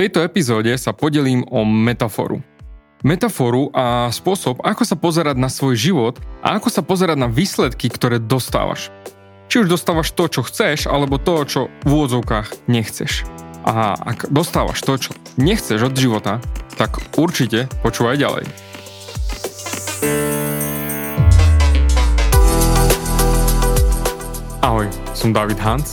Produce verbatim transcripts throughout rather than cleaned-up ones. tejto epizóde sa podelím o metaforu. Metaforu a spôsob, ako sa pozerať na svoj život a ako sa pozerať na výsledky, ktoré dostávaš. Či už dostávaš to, čo chceš, alebo to, čo v úvodzovkách nechceš. A ak dostávaš to, čo nechceš od života, tak určite počúvaj ďalej. Ahoj, som David Hánc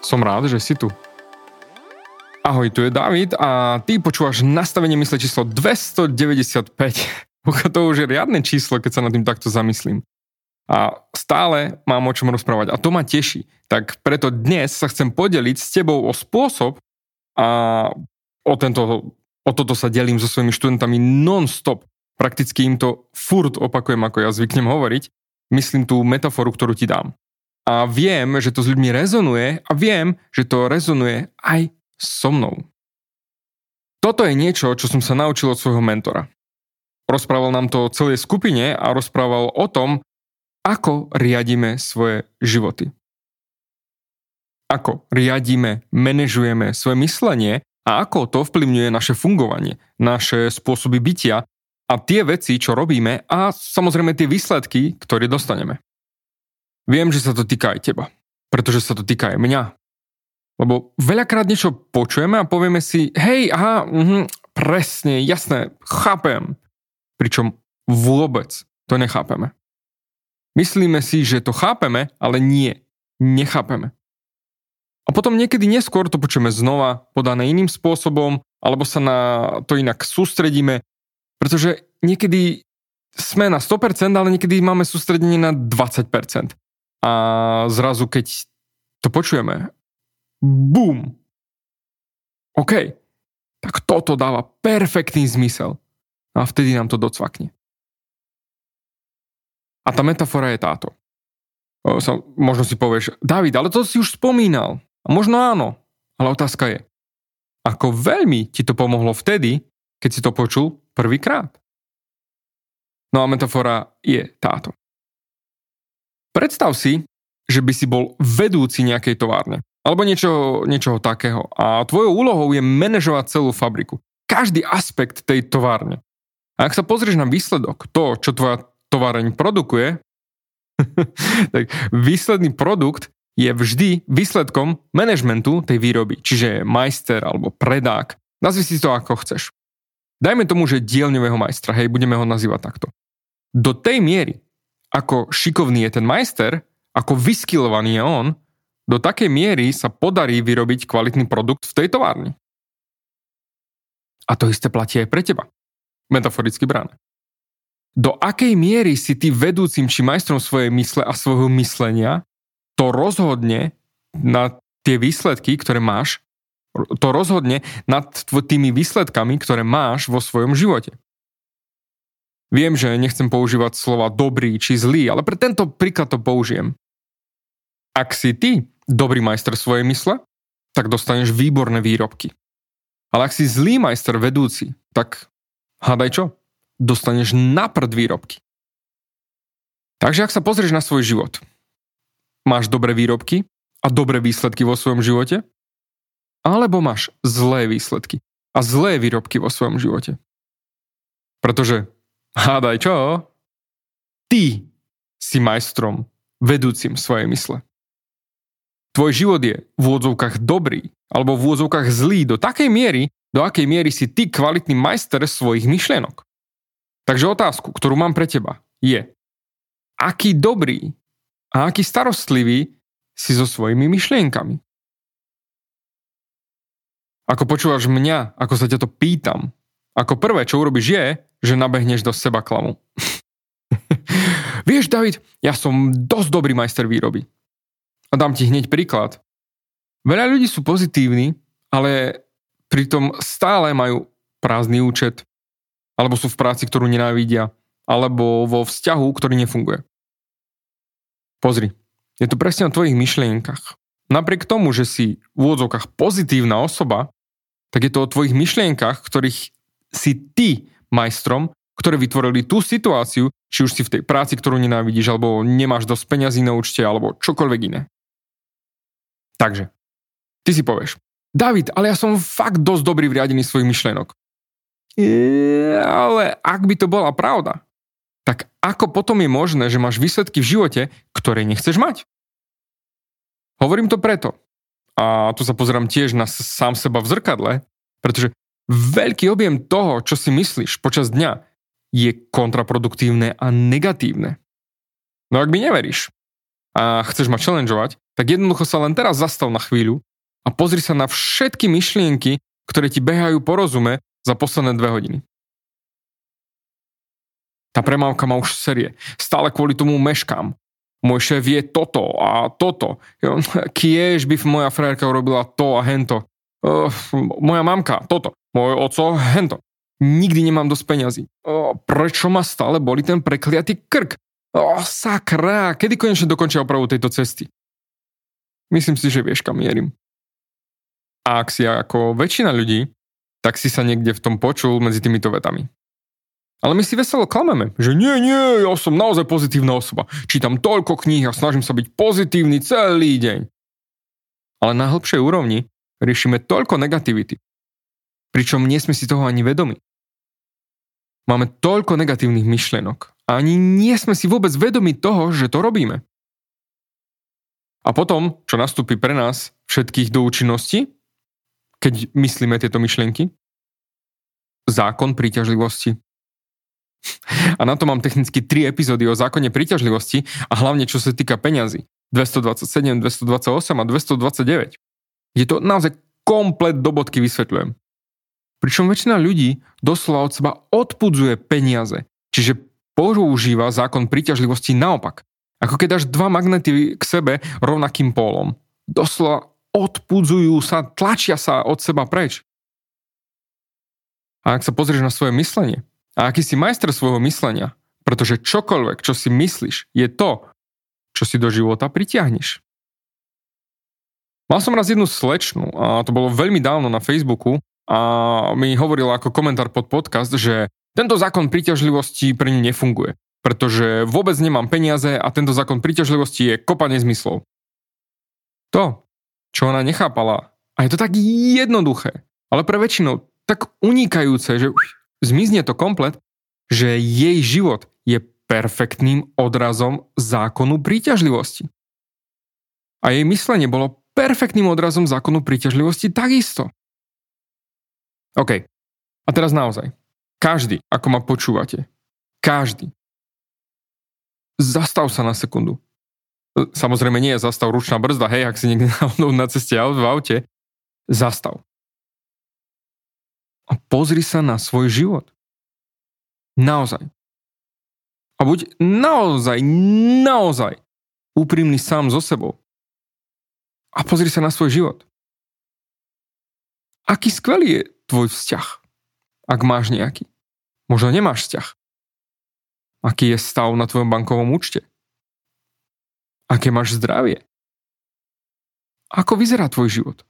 Som rád, že si tu. Ahoj, tu je David a ty počúvaš nastavenie mysle číslo dvestodeväťdesiatpäť. To už je riadne číslo, keď sa nad tým takto zamyslím. A stále mám o čom rozprávať a to ma teší. Tak preto dnes sa chcem podeliť s tebou o spôsob a o, tento, o toto sa delím so svojimi študentami non-stop. Prakticky im to furt opakujem, ako ja zvyknem hovoriť. Myslím tú metaforu, ktorú ti dám. A viem, že to s ľuďmi rezonuje a viem, že to rezonuje aj so mnou. Toto je niečo, čo som sa naučil od svojho mentora. Rozprával nám to o celej skupine a rozprával o tom, ako riadíme svoje životy. Ako riadíme, manažujeme svoje myslenie a ako to vplyvňuje naše fungovanie, naše spôsoby bytia a tie veci, čo robíme a samozrejme tie výsledky, ktoré dostaneme. Viem, že sa to týka aj teba, pretože sa to týka aj mňa. Lebo veľakrát niečo počujeme a povieme si, hej, aha, mh, presne, jasné, chápem. Pričom vôbec to nechápeme. Myslíme si, že to chápeme, ale nie, nechápeme. A potom niekedy neskôr to počujeme znova, podané iným spôsobom, alebo sa na to inak sústredíme, pretože niekedy sme na sto percent, ale niekedy máme sústredenie na dvadsať percent. A zrazu, keď to počujeme, bum. OK. Tak toto dáva perfektný zmysel. A vtedy nám to docvakne. A tá metafora je táto. Možno si povieš, David, ale to si už spomínal. A možno áno. Ale otázka je, ako veľmi ti to pomohlo vtedy, keď si to počul prvýkrát? No a metafora je táto. Predstav si, že by si bol vedúci nejakej továrne. Alebo niečo, niečoho takého. A tvojou úlohou je manažovať celú fabriku. Každý aspekt tej továrne. A ak sa pozrieš na výsledok, to, čo tvoja továreň produkuje, tak výsledný produkt je vždy výsledkom manažmentu tej výroby. Čiže majster alebo predák. Nazvi si to, ako chceš. Dajme tomu, že dielňového majstra. Hej, budeme ho nazývať takto. Do tej miery, ako šikovný je ten majster, ako vyskilovaný je on, do takej miery sa podarí vyrobiť kvalitný produkt v tej továrni. A to isté platí aj pre teba. Metaforicky bráne. Do akej miery si ty vedúcim či majstrom svojej mysle a svojho myslenia, to rozhodne na tie výsledky, ktoré máš, to rozhodne nad tými výsledkami, ktoré máš vo svojom živote. Viem, že nechcem používať slova dobrý či zlý, ale pre tento príklad to použijem. Ak si ty dobrý majster svojej mysle, tak dostaneš výborné výrobky. Ale ak si zlý majster vedúci, tak hádaj čo? Dostaneš na prd výrobky. Takže ak sa pozrieš na svoj život, máš dobré výrobky a dobré výsledky vo svojom živote? Alebo máš zlé výsledky a zlé výrobky vo svojom živote? Pretože hádaj čo? Ty si majstrom vedúcim svojej mysle. Tvoj život je v úvodzovkách dobrý alebo v úvodzovkách zlý do takej miery, do akej miery si ty kvalitný majster svojich myšlienok. Takže otázku, ktorú mám pre teba, je, aký dobrý a aký starostlivý si so svojimi myšlienkami. Ako počúvaš mňa, ako sa ťa to pýtam, ako prvé, čo urobíš je, že nabehneš do seba klamu. Vieš, David, ja som dosť dobrý majster výroby. A dám ti hneď príklad. Veľa ľudí sú pozitívni, ale pritom stále majú prázdny účet, alebo sú v práci, ktorú nenávidia, alebo vo vzťahu, ktorý nefunguje. Pozri, je to presne o tvojich myšlienkach. Napriek tomu, že si v úvodzovkách pozitívna osoba, tak je to o tvojich myšlienkach, ktorých si ty majstrom, ktoré vytvorili tú situáciu, či už si v tej práci, ktorú nenávidíš, alebo nemáš dosť peňazí na účte, alebo čokoľvek iné. Takže, ty si povieš, David, ale ja som fakt dosť dobrý v riadení svojich myšlienok. Je, ale ak by to bola pravda, tak ako potom je možné, že máš výsledky v živote, ktoré nechceš mať? Hovorím to preto, a tu sa pozerám tiež na sám seba v zrkadle, pretože veľký objem toho, čo si myslíš počas dňa, je kontraproduktívne a negatívne. No ak mi neveríš a chceš ma challengeovať, tak jednoducho sa len teraz zastav na chvíľu a pozri sa na všetky myšlienky, ktoré ti behajú po rozume za posledné dve hodiny. Tá premávka ma už série. Stále kvôli tomu meškám. Môj šéf je toto a toto. Kiež by moja frajerka urobila to a hento. Uh, moja mamka, toto. Môj oco, hento. Nikdy nemám dosť peňazí. Uh, prečo ma stále boli ten prekliatý krk? Uh, sakra, kedy konečne dokončia opravu tejto cesty? Myslím si, že vieš, kam mierim. A ak si ako väčšina ľudí, tak si sa niekde v tom počul medzi týmito vetami. Ale my si veselo klameme, že nie, nie, ja som naozaj pozitívna osoba. Čítam toľko kníh a snažím sa byť pozitívny celý deň. Ale na hĺbšej úrovni riešime toľko negativity, pričom nie sme si toho ani vedomi. Máme toľko negatívnych myšlienok a ani nie sme si vôbec vedomi toho, že to robíme. A potom, čo nastúpi pre nás všetkých do účinnosti, keď myslíme tieto myšlienky? Zákon príťažlivosti. A na to mám technicky tri epizódy o zákone príťažlivosti a hlavne čo sa týka peňazí. dvestodvadsaťsedem, dvestodvadsaťosem a dvestodvadsaťdeväť. Je to naozaj komplet do bodky vysvetľujem. Pričom väčšina ľudí doslova od seba odpudzuje peniaze, čiže používa zákon príťažlivosti naopak. Ako keď až dva magnety k sebe rovnakým pólom. Doslova odpudzujú sa, tlačia sa od seba preč. A ak sa pozrieš na svoje myslenie, a aký si majster svojho myslenia, pretože čokoľvek, čo si myslíš, je to, čo si do života pritiahneš. Mal som raz jednu slečnu, a to bolo veľmi dávno na Facebooku, a mi hovorila ako komentár pod podcast, že tento zákon príťažlivosti pre ňu nefunguje, pretože vôbec nemám peniaze a tento zákon príťažlivosti je kopa nezmyslov. To, čo ona nechápala. A je to tak jednoduché, ale pre väčšinou tak unikajúce, že zmizne to komplet, že jej život je perfektným odrazom zákonu príťažlivosti. A jej myslenie bolo perfektným odrazom zákonu príťažlivosti takisto. OK, a teraz naozaj. Každý, ako ma počúvate, každý. Zastav sa na sekundu. Samozrejme nie je zastav ručná brzda, hej, ak si niekde na ceste v aute, zastav. A pozri sa na svoj život. Naozaj. A buď naozaj, naozaj úprimný sám so sebou. A pozri sa na svoj život. Aký skvelý je tvoj vzťah, ak máš nejaký. Možno nemáš vzťah. Aký je stav na tvojom bankovom účte? Aké máš zdravie? Ako vyzerá tvoj život?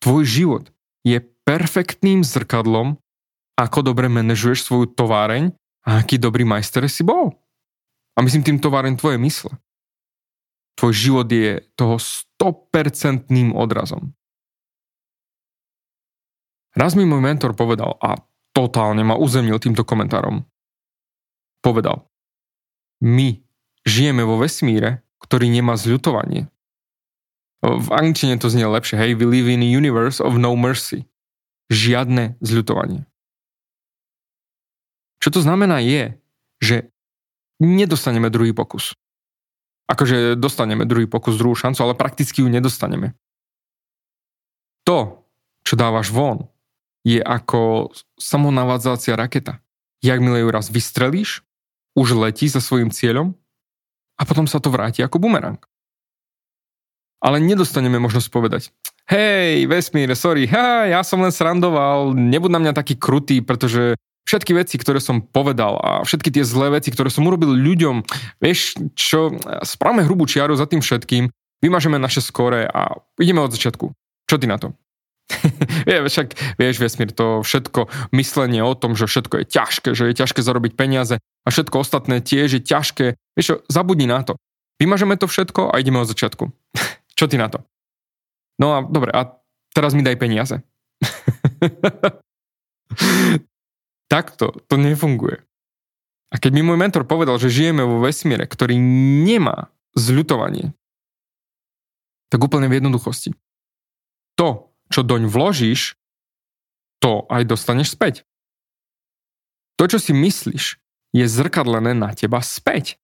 Tvoj život je perfektným zrkadlom, ako dobre manažuješ svoju továreň a aký dobrý majster si bol. A myslím tým továreň tvoje mysle. Tvoj život je toho sto percent odrazom. Raz mi môj mentor povedal a totálne ma uzemnil týmto komentárom. Povedal, my žijeme vo vesmíre, ktorý nemá zľutovanie. V angličtine to znie lepšie, hej, we live in a universe of no mercy. Žiadne zľutovanie. Čo to znamená je, že nedostaneme druhý pokus. Akože dostaneme druhý pokus, druhú šancu, ale prakticky ju nedostaneme. To, čo dávaš von, je ako samonavádzacia raketa. Jakmile ju raz vystrelíš, už letí za svojím cieľom a potom sa to vráti ako bumerang. Ale nedostaneme možnosť povedať: hej, vesmír, sorry, ha, ja som len srandoval, nebud na mňa taký krutý, pretože všetky veci, ktoré som povedal a všetky tie zlé veci, ktoré som urobil ľuďom, vieš čo, správame hrubú čiaru za tým všetkým, vymažeme naše skóre a ideme od začiatku. Čo ty na to? Je, však vieš, vesmír, to všetko myslenie o tom, že všetko je ťažké, že je ťažké zarobiť peniaze a všetko ostatné tiež je ťažké. Vieš čo, zabudni na to. Vymažeme to všetko a ideme od začiatku. Čo ty na to? No a dobre, a teraz mi daj peniaze. Takto to nefunguje. A keď mi môj mentor povedal, že žijeme vo vesmíre, ktorý nemá zľutovanie, tak úplne v jednoduchosti. To, čo doň vložíš, to aj dostaneš späť. To, čo si myslíš, je zrkadlené na teba späť.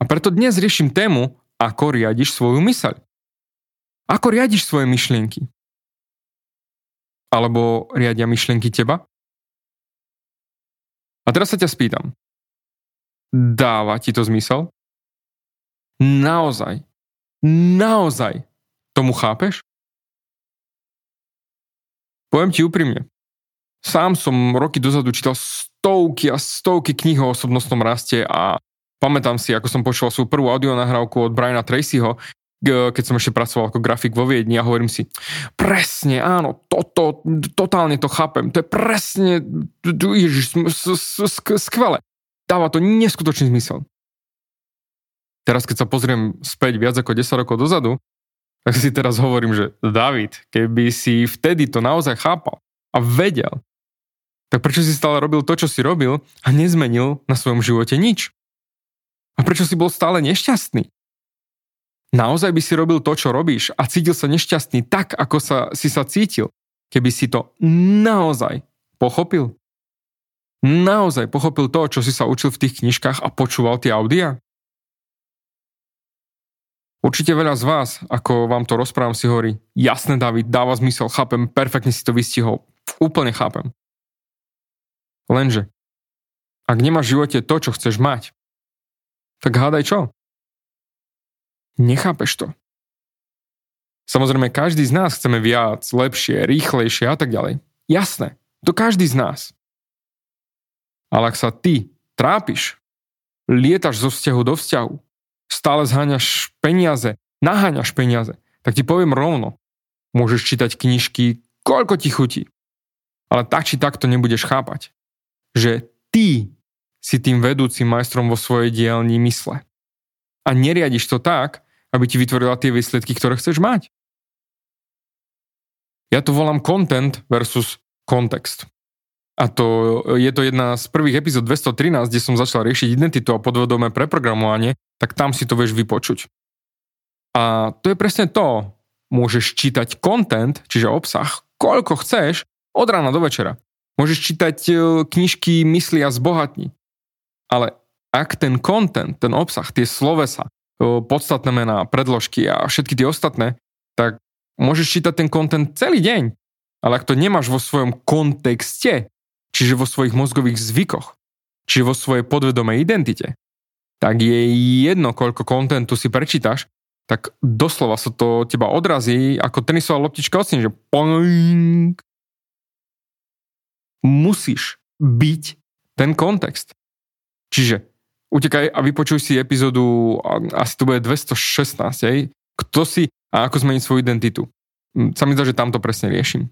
A preto dnes riešim tému, ako riadiš svoju myseľ. Ako riadiš svoje myšlienky? Alebo riadia myšlienky teba? A teraz sa ťa spýtam. Dáva ti to zmysel? Naozaj, naozaj tomu chápeš? Poviem ti úprimne. Sám som roky dozadu čítal stovky a stovky kníh o osobnostnom raste a pamätám si, ako som počúval svoju prvú audionahrávku od Briana Tracyho, keď som ešte pracoval ako grafik vo Viedni a hovorím si, presne, áno, toto, totálne to chápem, to je presne, ježiš, skvelé. Dáva to neskutočný zmysel. Teraz, keď sa pozriem späť viac ako desať rokov dozadu, tak si teraz hovorím, že David, keby si vtedy to naozaj chápal a vedel, tak prečo si stále robil to, čo si robil a nezmenil na svojom živote nič? A prečo si bol stále nešťastný? Naozaj by si robil to, čo robíš a cítil sa nešťastný tak, ako sa, si sa cítil, keby si to naozaj pochopil? Naozaj pochopil to, čo si sa učil v tých knižkách a počúval tie audia? Určite veľa z vás, ako vám to rozprávam, si hovorí: jasné, David, dáva zmysel, chápem, perfektne si to vystihol, úplne chápem. Lenže, ak nemáš v živote to, čo chceš mať, tak hádaj čo? Nechápeš to. Samozrejme, každý z nás chceme viac, lepšie, rýchlejšie a tak ďalej. Jasné, to každý z nás. Ale ak sa ty trápiš, lietaš zo vzťahu do vzťahu, stále zháňaš peniaze, naháňaš peniaze, tak ti poviem rovno, môžeš čítať knižky, koľko ti chutí. Ale tak či tak to nebudeš chápať, že ty si tým vedúcim majstrom vo svojej dielni mysle. A neriadiš to tak, aby ti vytvorila tie výsledky, ktoré chceš mať. Ja to volám content versus kontext. A to je to jedna z prvých epizód dvestotrinásť, kde som začal riešiť identitu a podvedomé preprogramovanie, tak tam si to vieš vypočuť. A to je presne to. Môžeš čítať content, čiže obsah, koľko chceš, od rána do večera. Môžeš čítať knižky Mysli a zbohatni. Ale ak ten content, ten obsah, tie slovesa, podstatné mená, predložky a všetky tie ostatné, tak môžeš čítať ten content celý deň. Ale ak to nemáš vo svojom kontexte, čiže vo svojich mozgových zvykoch, čiže vo svojej podvedomej identite, tak je jedno, koľko contentu si prečítaš, tak doslova sa to teba odrazí ako tenisová loptička od snehu, že poing. Musíš byť ten kontext. Čiže utekaj a vypočuj si epizódu, asi to bude dvestošestnásť, hej? Kto si a ako zmeniť svoju identitu. Sa mi zdá, že tam to presne riešim.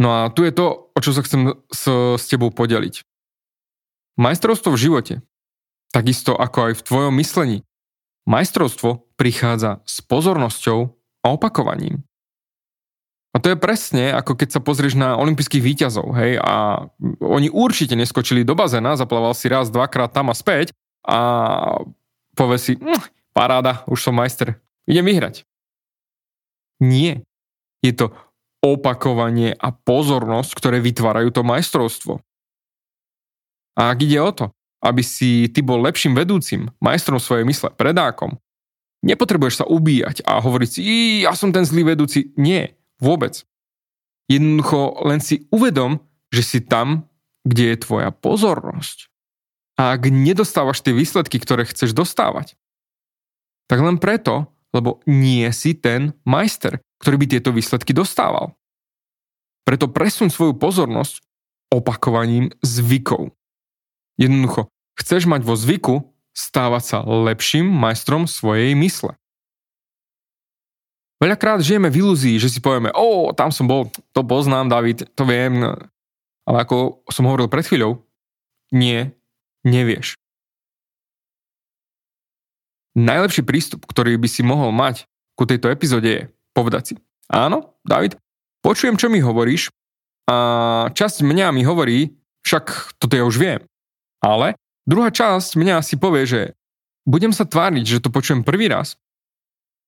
No a tu je to, o čo sa chcem s, s tebou podeliť. Majstrovstvo v živote, takisto ako aj v tvojom myslení, majstrovstvo prichádza s pozornosťou a opakovaním. A to je presne, ako keď sa pozrieš na olympijských víťazov, hej, a oni určite neskočili do bazéna, zaplával si raz, dvakrát tam a späť a povie si, hm, paráda, už som majster, idem vyhrať. Nie. Je to opakovanie a pozornosť, ktoré vytvárajú to majstrovstvo. A ak ide o to, aby si ty bol lepším vedúcim, majstrom svojej mysle, predákom, nepotrebuješ sa ubíjať a hovoriť si, ja som ten zlý vedúci. Nie, vôbec. Jednoducho len si uvedom, že si tam, kde je tvoja pozornosť. A ak nedostávaš tie výsledky, ktoré chceš dostávať, tak len preto, lebo nie si ten majster, ktorý by tieto výsledky dostával. Preto presuň svoju pozornosť opakovaním zvykov. Jednoducho, chceš mať vo zvyku stávať sa lepším majstrom svojej mysle. Veľakrát žijeme v ilúzii, že si povieme, ó, tam som bol, to poznám, David, to viem. Ale ako som hovoril pred chvíľou, nie, nevieš. Najlepší prístup, ktorý by si mohol mať ku tejto epizóde je povedať si, áno, David, počujem, čo mi hovoríš a časť mňa mi hovorí, však toto ja už viem. Ale druhá časť mňa si povie, že budem sa tváriť, že to počujem prvý raz,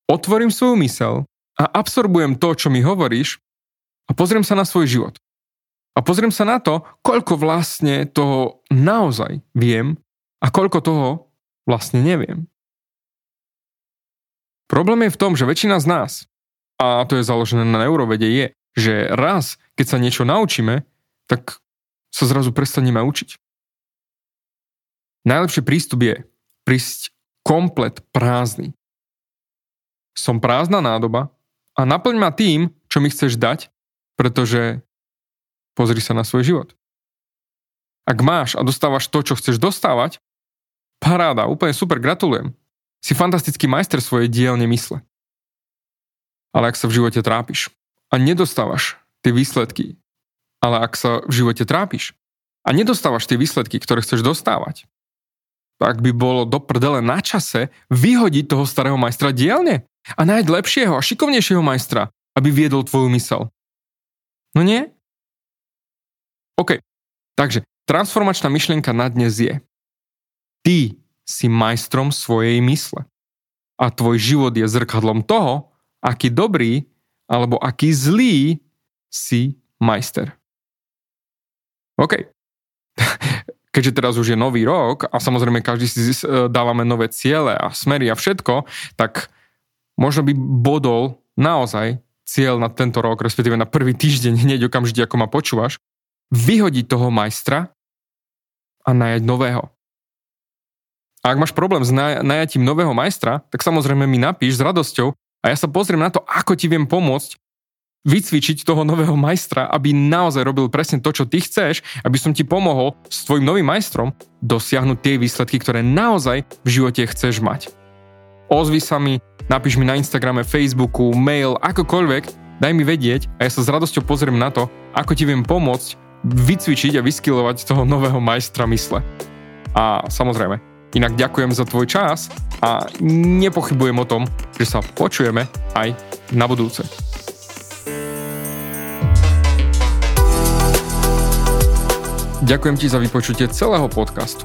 otvorím svoju myseľ a absorbujem to, čo mi hovoríš a pozriem sa na svoj život. A pozriem sa na to, koľko vlastne toho naozaj viem a koľko toho vlastne neviem. Problém je v tom, že väčšina z nás, a to je založené na neurovede, je, že raz, keď sa niečo naučíme, tak sa zrazu prestaneme učiť. Najlepší prístup je prísť komplet prázdny. Som prázdna nádoba a naplň ma tým, čo mi chceš dať, pretože pozri sa na svoj život. Ak máš a dostávaš to, čo chceš dostávať, paráda, úplne super, gratulujem. Si fantastický majster svojej dielne mysle. Ale ak sa v živote trápiš a nedostávaš tie výsledky, ale ak sa v živote trápiš a nedostávaš tie výsledky, ktoré chceš dostávať, tak by bolo do prdele na čase vyhodiť toho starého majstra dielne a nájsť lepšieho a šikovnejšieho majstra, aby viedol tvoju mysel. No nie? OK, takže transformačná myšlienka na dnes je: ty si majstrom svojej mysle a tvoj život je zrkadlom toho, aký dobrý alebo aký zlý si majster. OK. Keďže teraz už je nový rok a samozrejme každý si dávame nové ciele a smery a všetko, tak možno by bodol naozaj cieľ na tento rok, respektíve na prvý týždeň, hneď okamžite, ako ma počúvaš, vyhodiť toho majstra a najať nového. A ak máš problém s najatím nového majstra, tak samozrejme mi napíš s radosťou a ja sa pozriem na to, ako ti viem pomôcť vycvičiť toho nového majstra, aby naozaj robil presne to, čo ty chceš, aby som ti pomohol s tvojim novým majstrom dosiahnuť tie výsledky, ktoré naozaj v živote chceš mať. Ozvi sa mi, napíš mi na Instagrame, Facebooku, mail, akokoľvek, daj mi vedieť a ja sa s radosťou pozriem na to, ako ti viem pomôcť vycvičiť a vyskilovať toho nového majstra mysle. A samozrejme, inak ďakujem za tvoj čas a nepochybujem o tom, že sa počujeme aj na budúce. Ďakujem ti za vypočutie celého podcastu.